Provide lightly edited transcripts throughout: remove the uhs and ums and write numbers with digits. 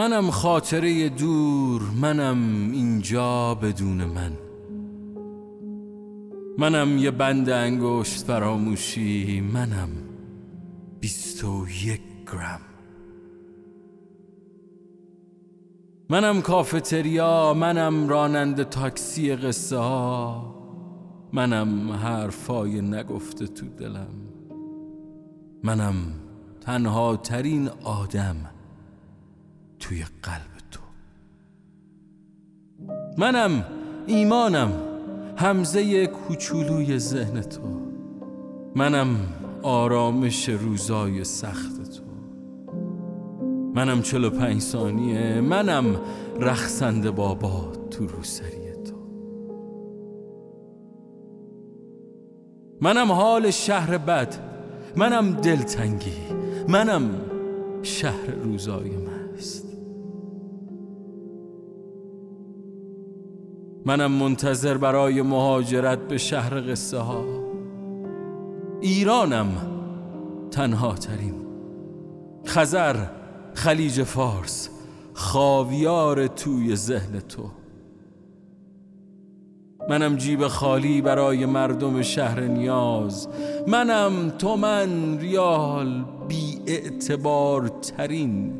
منم خاطره دور، منم اینجا بدون من، منم یه بند انگشت فراموشی، منم 21 گرم، منم کافتریا، منم راننده تاکسی قصه ها، منم حرفای نگفته تو دلم، منم تنها ترین آدم توی قلب تو، منم ایمانم، همزه کوچولوی ذهن تو، منم آرامش روزای سخت تو، منم 45 ثانیه، منم رقصنده بابا تو روسری تو، منم حال شهر بد، منم دلتنگی، منم شهر روزای مست، منم منتظر برای مهاجرت به شهر قصه ها، ایرانم تنها ترین، خزر، خلیج فارس، خاویار توی ذهن تو، منم جیب خالی برای مردم شهر نیاز، منم تومن، ریال، بی اعتبار ترین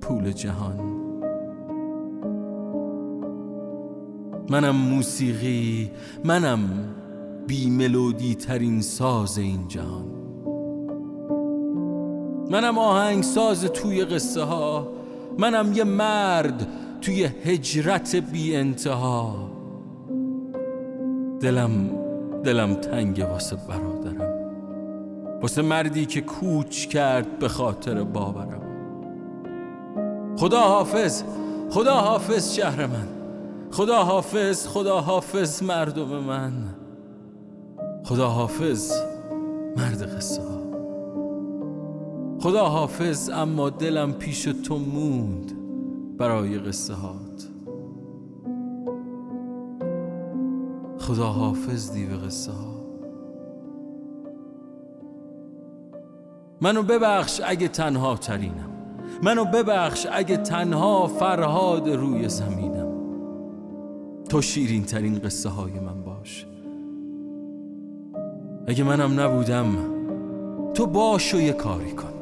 پول جهان، منم موسیقی، منم بی ملودی ترین ساز این جهان، منم آهنگساز توی قصه ها، منم یه مرد توی هجرت بی انتها، دلم تنگه واسه برادرم، واسه مردی که کوچ کرد به خاطر باورم، خدا حافظ، خدا حافظ شهر من، خدا حافظ، خدا حافظ مردم من، خدا حافظ مرد قصه ها، خدا حافظ، اما دلم پیش تو موند برای قصه هات، خدا حافظ دیو قصه ها، منو ببخش اگه تنها ترینم، منو ببخش اگه تنها فرهاد روی زمینم، تو شیرین ترین قصه های من باش، اگه منم نبودم تو باش و یه کاری کن،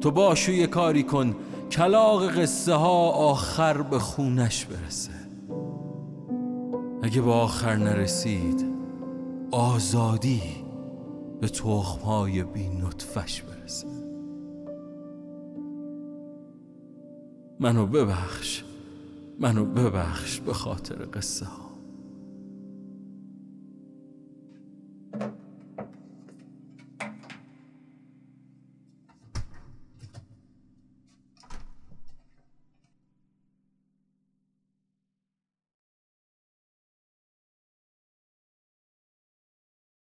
تو باش و یه کاری کن، کلاغ قصه ها آخر به خونش برسه، اگه به آخر نرسید آزادی به تخم‌های بی نطفه‌اش برسه، منو ببخش، منو ببخش به خاطر قصه ها.